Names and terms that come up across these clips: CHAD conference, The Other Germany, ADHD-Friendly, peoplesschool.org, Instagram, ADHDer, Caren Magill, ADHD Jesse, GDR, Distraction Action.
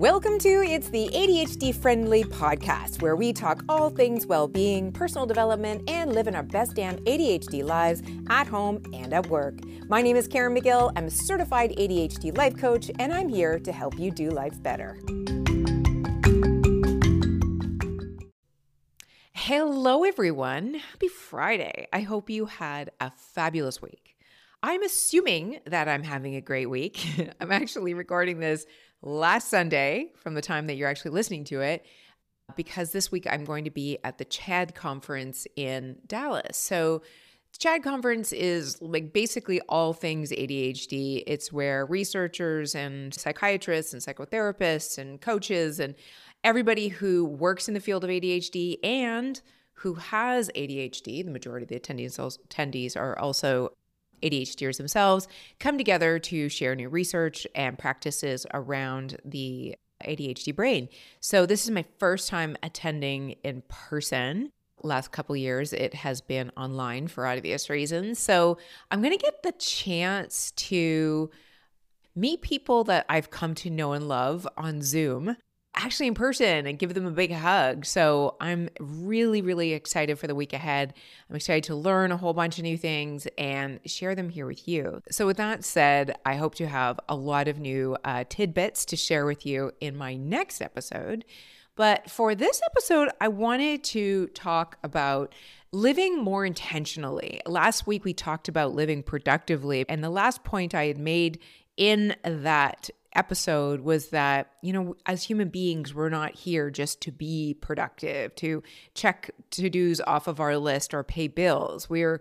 Welcome to It's the ADHD Friendly Podcast, where we talk all things well-being, personal development, and living our best damn ADHD lives at home and at work. My name is Caren Magill. I'm a certified ADHD life coach, and I'm here to help you do life better. Hello, everyone. Happy Friday. I hope you had a fabulous week. I'm assuming that I'm having a great week. I'm actually recording this last Sunday from the time that you're actually listening to it, because this week I'm going to be at the CHAD conference in Dallas. So the CHAD conference is like basically all things ADHD. It's where researchers and psychiatrists and psychotherapists and coaches and everybody who works in the field of ADHD and who has ADHD, the majority of the attendees are also ADHDers themselves, come together to share new research and practices around the ADHD brain. So this is my first time attending in person. Last couple years, it has been online for obvious reasons. So I'm going to get the chance to meet people that I've come to know and love on Zoom, actually in person, and give them a big hug. So I'm really, really excited for the week ahead. I'm excited to learn a whole bunch of new things and share them here with you. So with that said, I hope to have a lot of new tidbits to share with you in my next episode. But for this episode, I wanted to talk about living more intentionally. Last week, we talked about living productively. And the last point I had made in that episode was that, you know, as human beings, we're not here just to be productive, to check to-dos off of our list or pay bills. We're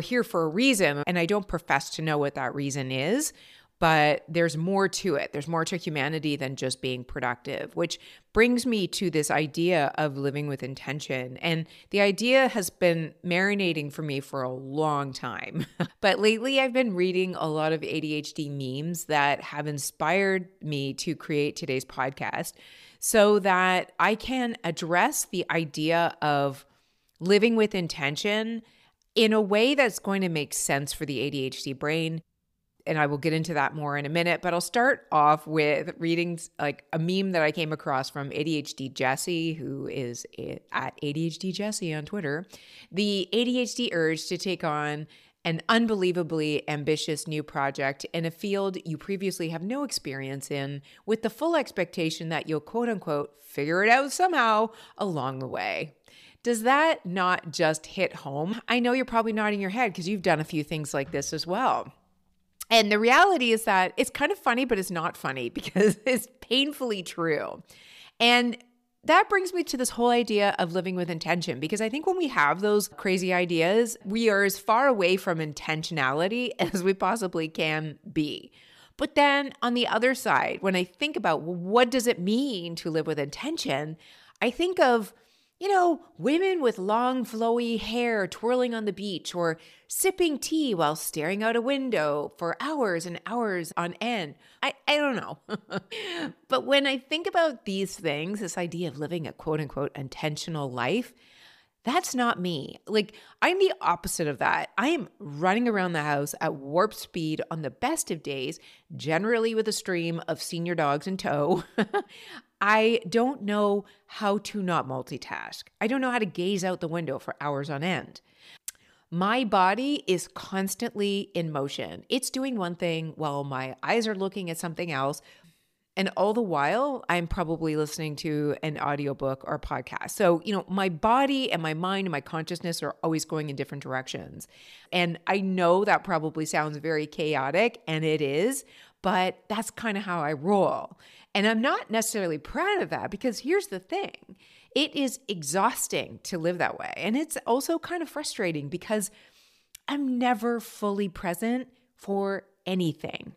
here for a reason, and I don't profess to know what that reason is, but there's more to it. There's more to humanity than just being productive, which brings me to this idea of living with intention. And the idea has been marinating for me for a long time. But lately I've been reading a lot of ADHD memes that have inspired me to create today's podcast so that I can address the idea of living with intention in a way that's going to make sense for the ADHD brain. And I will get into that more in a minute, but I'll start off with reading like a meme that I came across from ADHD Jesse, who is at ADHD Jesse on Twitter. The ADHD urge to take on an unbelievably ambitious new project in a field you previously have no experience in, with the full expectation that you'll quote unquote figure it out somehow along the way. Does that not just hit home? I know you're probably nodding your head because you've done a few things like this as well. And the reality is that it's kind of funny, but it's not funny because it's painfully true. And that brings me to this whole idea of living with intention, because I think when we have those crazy ideas, we are as far away from intentionality as we possibly can be. But then on the other side, when I think about what does it mean to live with intention, I think of, you know, women with long, flowy hair twirling on the beach or sipping tea while staring out a window for hours and hours on end. I don't know. But when I think about these things, this idea of living a quote unquote intentional life, that's not me. Like, I'm the opposite of that. I am running around the house at warp speed on the best of days, generally with a stream of senior dogs in tow. I don't know how to not multitask. I don't know how to gaze out the window for hours on end. My body is constantly in motion. It's doing one thing while my eyes are looking at something else. And all the while, I'm probably listening to an audiobook or podcast. So, you know, my body and my mind and my consciousness are always going in different directions. And I know that probably sounds very chaotic, and it is, but that's kind of how I roll. And I'm not necessarily proud of that, because here's the thing. It is exhausting to live that way. And it's also kind of frustrating because I'm never fully present for anything.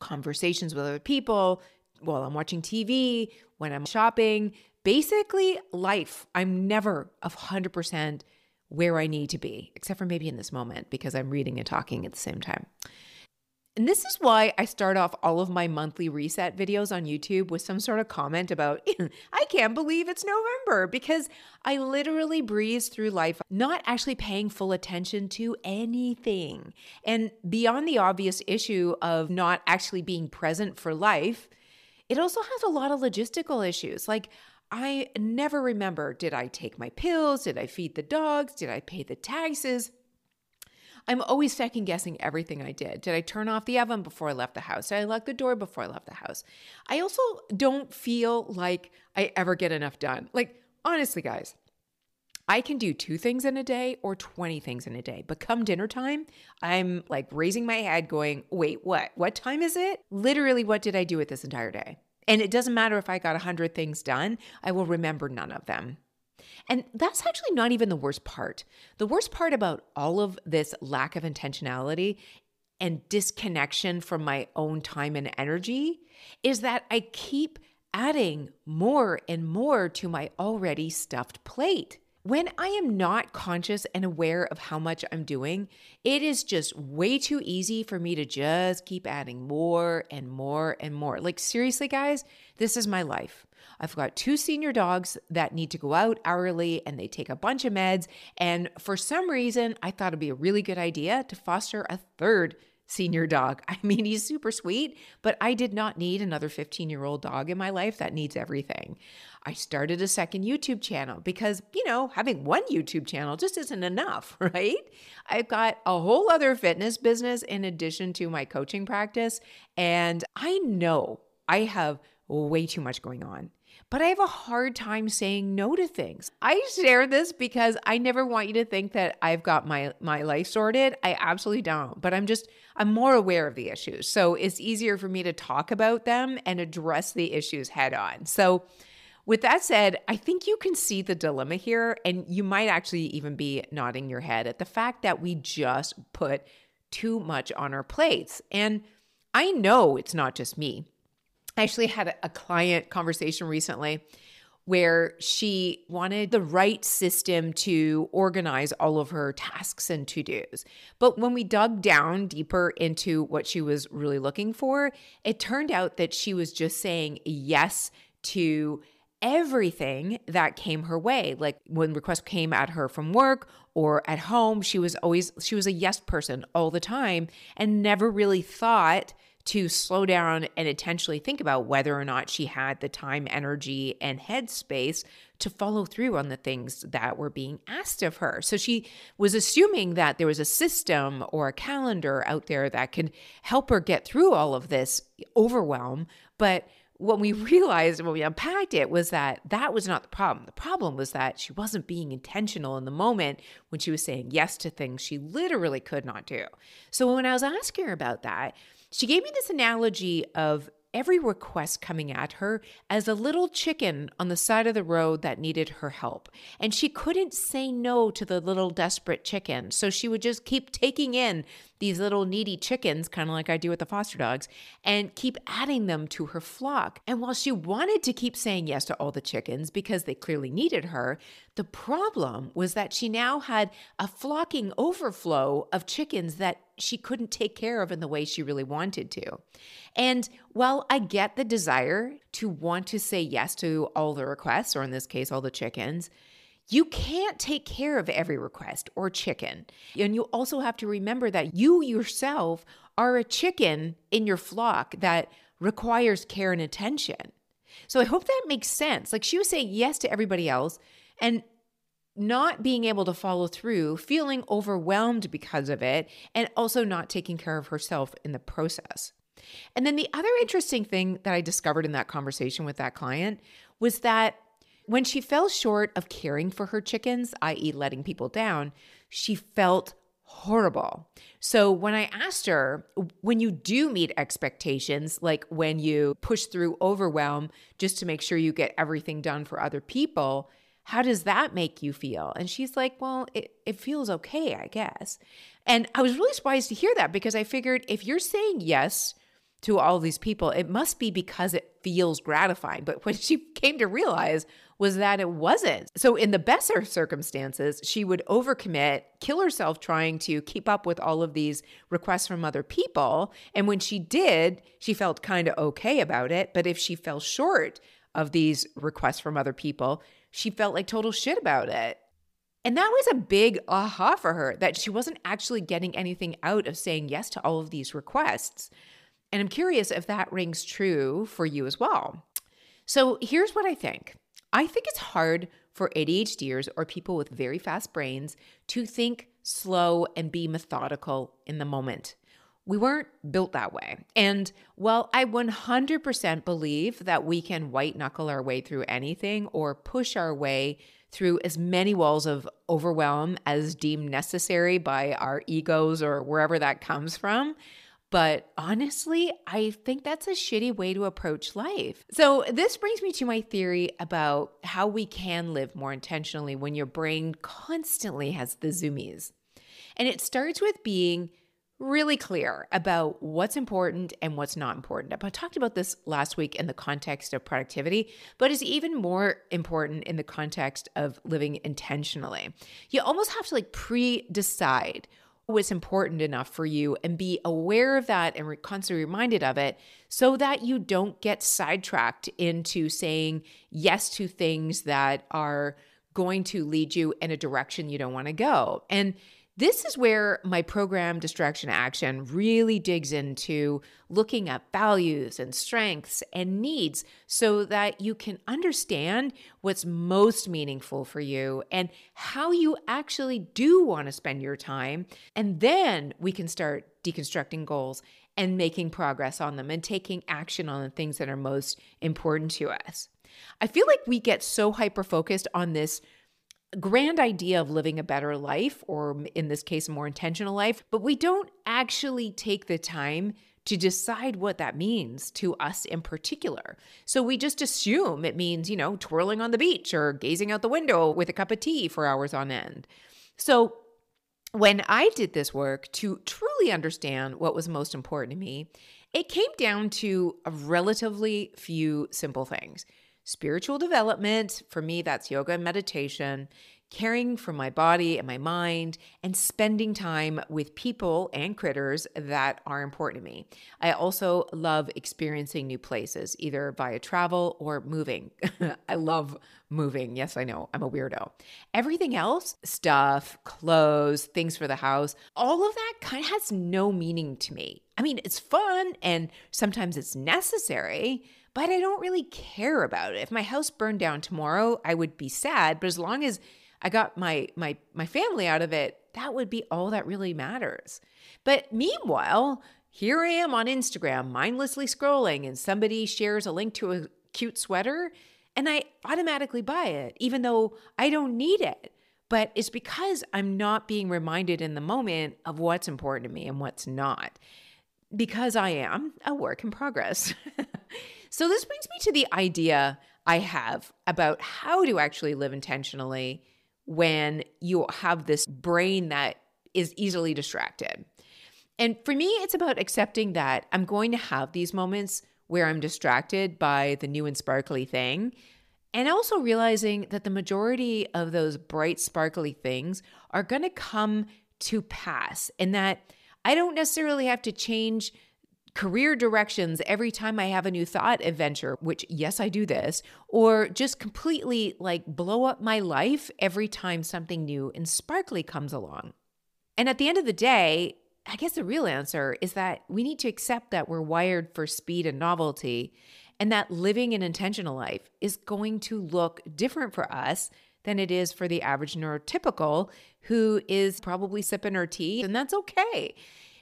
Conversations with other people, while I'm watching TV, when I'm shopping, basically life. I'm never 100% where I need to be, except for maybe in this moment because I'm reading and talking at the same time. And this is why I start off all of my monthly reset videos on YouTube with some sort of comment about, I can't believe it's November, because I literally breeze through life, not actually paying full attention to anything. And beyond the obvious issue of not actually being present for life, It also has a lot of logistical issues. Like, I never remember, did I take my pills? Did I feed the dogs? Did I pay the taxes? I'm always second guessing everything I did. Did I turn off the oven before I left the house? Did I lock the door before I left the house? I also don't feel like I ever get enough done. Like, honestly, guys, I can do 2 things in a day or 20 things in a day, but come dinner time, I'm like raising my head going, wait, what? What time is it? Literally, what did I do with this entire day? And it doesn't matter if I got 100 things done, I will remember none of them. And that's actually not even the worst part. The worst part about all of this lack of intentionality and disconnection from my own time and energy is that I keep adding more and more to my already stuffed plate. When I am not conscious and aware of how much I'm doing, it is just way too easy for me to just keep adding more and more and more. Like, seriously, guys, this is my life. I've got 2 senior dogs that need to go out hourly and they take a bunch of meds. And for some reason, I thought it'd be a really good idea to foster a 3rd senior dog. I mean, he's super sweet, but I did not need another 15-year-old dog in my life that needs everything. I started a 2nd YouTube channel because, you know, having 1 YouTube channel just isn't enough, right? I've got a whole other fitness business in addition to my coaching practice. And I know I have way too much going on, but I have a hard time saying no to things. I share this because I never want you to think that I've got my life sorted. I absolutely don't, but I'm more aware of the issues. So it's easier for me to talk about them and address the issues head on. So with that said, I think you can see the dilemma here, and you might actually even be nodding your head at the fact that we just put too much on our plates. And I know it's not just me. I actually had a client conversation recently where she wanted the right system to organize all of her tasks and to-dos. But when we dug down deeper into what she was really looking for, it turned out that she was just saying yes to everything that came her way. Like, when requests came at her from work or at home, she was a yes person all the time and never really thought to slow down and intentionally think about whether or not she had the time, energy, and headspace to follow through on the things that were being asked of her. So she was assuming that there was a system or a calendar out there that could help her get through all of this overwhelm. But what we realized when we unpacked it was that was not the problem. The problem was that she wasn't being intentional in the moment when she was saying yes to things she literally could not do. So when I was asking her about that, she gave me this analogy of every request coming at her as a little chicken on the side of the road that needed her help. And she couldn't say no to the little desperate chicken. So she would just keep taking in these little needy chickens, kind of like I do with the foster dogs, and keep adding them to her flock. And while she wanted to keep saying yes to all the chickens because they clearly needed her, the problem was that she now had a flocking overflow of chickens that she couldn't take care of in the way she really wanted to. And while I get the desire to want to say yes to all the requests, or in this case, all the chickens, you can't take care of every request or chicken. And you also have to remember that you yourself are a chicken in your flock that requires care and attention. So I hope that makes sense. Like, she was saying yes to everybody else and not being able to follow through, feeling overwhelmed because of it, and also not taking care of herself in the process. And then the other interesting thing that I discovered in that conversation with that client was that when she fell short of caring for her chickens, i.e. letting people down, she felt horrible. So when I asked her, when you do meet expectations, like when you push through overwhelm just to make sure you get everything done for other people, how does that make you feel? And she's like, well, it feels okay, I guess. And I was really surprised to hear that, because I figured if you're saying yes to all these people, it must be because it feels gratifying. But what she came to realize was that it wasn't. So in the best of circumstances, she would overcommit, kill herself trying to keep up with all of these requests from other people. And when she did, she felt kind of okay about it. But if she fell short of these requests from other people, she felt like total shit about it. And that was a big aha for her, that she wasn't actually getting anything out of saying yes to all of these requests. And I'm curious if that rings true for you as well. So here's what I think. I think it's hard for ADHDers or people with very fast brains to think slow and be methodical in the moment. We weren't built that way. And while I 100% believe that we can white knuckle our way through anything or push our way through as many walls of overwhelm as deemed necessary by our egos or wherever that comes from, but honestly, I think that's a shitty way to approach life. So this brings me to my theory about how we can live more intentionally when your brain constantly has the zoomies. And it starts with being really clear about what's important and what's not important. I talked about this last week in the context of productivity, but it's even more important in the context of living intentionally. You almost have to pre-decide what's important enough for you and be aware of that and constantly reminded of it so that you don't get sidetracked into saying yes to things that are going to lead you in a direction you don't want to go. And this is where my program, Distraction Action, really digs into looking at values and strengths and needs so that you can understand what's most meaningful for you and how you actually do want to spend your time. And then we can start deconstructing goals and making progress on them and taking action on the things that are most important to us. I feel like we get so hyper-focused on this grand idea of living a better life, or in this case, a more intentional life, but we don't actually take the time to decide what that means to us in particular. So we just assume it means, twirling on the beach or gazing out the window with a cup of tea for hours on end. So when I did this work to truly understand what was most important to me, it came down to a relatively few simple things. Spiritual development, for me, that's yoga and meditation, caring for my body and my mind, and spending time with people and critters that are important to me. I also love experiencing new places, either via travel or moving. I love moving. Yes, I know, I'm a weirdo. Everything else, stuff, clothes, things for the house, all of that kind of has no meaning to me. I mean, it's fun and sometimes it's necessary, but I don't really care about it. If my house burned down tomorrow, I would be sad, but as long as I got my family out of it, that would be all that really matters. But meanwhile, here I am on Instagram, mindlessly scrolling, and somebody shares a link to a cute sweater, and I automatically buy it, even though I don't need it. But it's because I'm not being reminded in the moment of what's important to me and what's not, because I am a work in progress. So this brings me to the idea I have about how to actually live intentionally when you have this brain that is easily distracted. And for me, it's about accepting that I'm going to have these moments where I'm distracted by the new and sparkly thing, and also realizing that the majority of those bright, sparkly things are going to come to pass, and that I don't necessarily have to change career directions every time I have a new thought adventure, which, yes, I do this, or just completely blow up my life every time something new and sparkly comes along. And at the end of the day, I guess the real answer is that we need to accept that we're wired for speed and novelty, and that living an intentional life is going to look different for us than it is for the average neurotypical who is probably sipping her tea, and that's okay.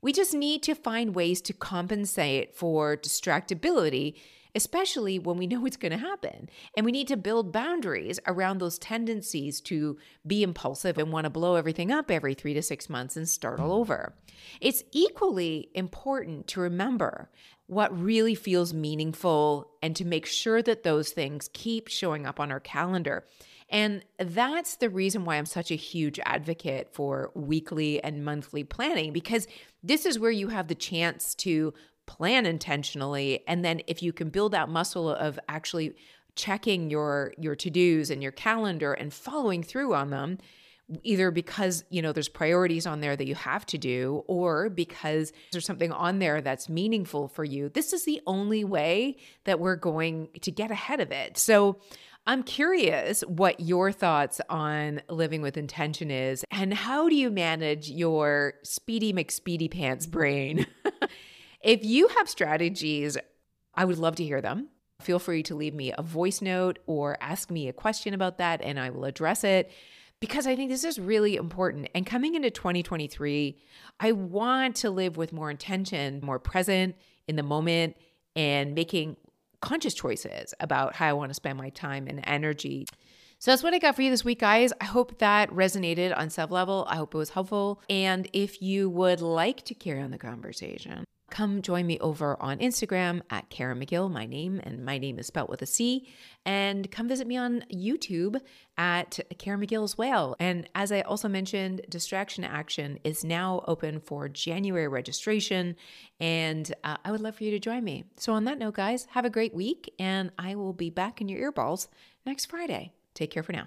We just need to find ways to compensate for distractibility, especially when we know it's going to happen. And we need to build boundaries around those tendencies to be impulsive and want to blow everything up every 3 to 6 months and start all over. It's equally important to remember what really feels meaningful and to make sure that those things keep showing up on our calendar. And that's the reason why I'm such a huge advocate for weekly and monthly planning, because this is where you have the chance to plan intentionally. And then if you can build that muscle of actually checking your to-dos and your calendar and following through on them, either because, there's priorities on there that you have to do, or because there's something on there that's meaningful for you. This is the only way that we're going to get ahead of it. So I'm curious what your thoughts on living with intention is, and how do you manage your speedy McSpeedy pants brain? If you have strategies, I would love to hear them. Feel free to leave me a voice note or ask me a question about that, and I will address it, because I think this is really important. And coming into 2023, I want to live with more intention, more present in the moment, and making conscious choices about how I want to spend my time and energy. So that's what I got for you this week, guys. I hope that resonated on some level. I hope it was helpful. And if you would like to carry on the conversation, come join me over on Instagram at Caren Magill, my name, and my name is spelled with a C. And come visit me on YouTube at Caren Magill as well. And as I also mentioned, Distraction Action is now open for January registration, and I would love for you to join me. So on that note, guys, have a great week, and I will be back in your earballs next Friday. Take care for now.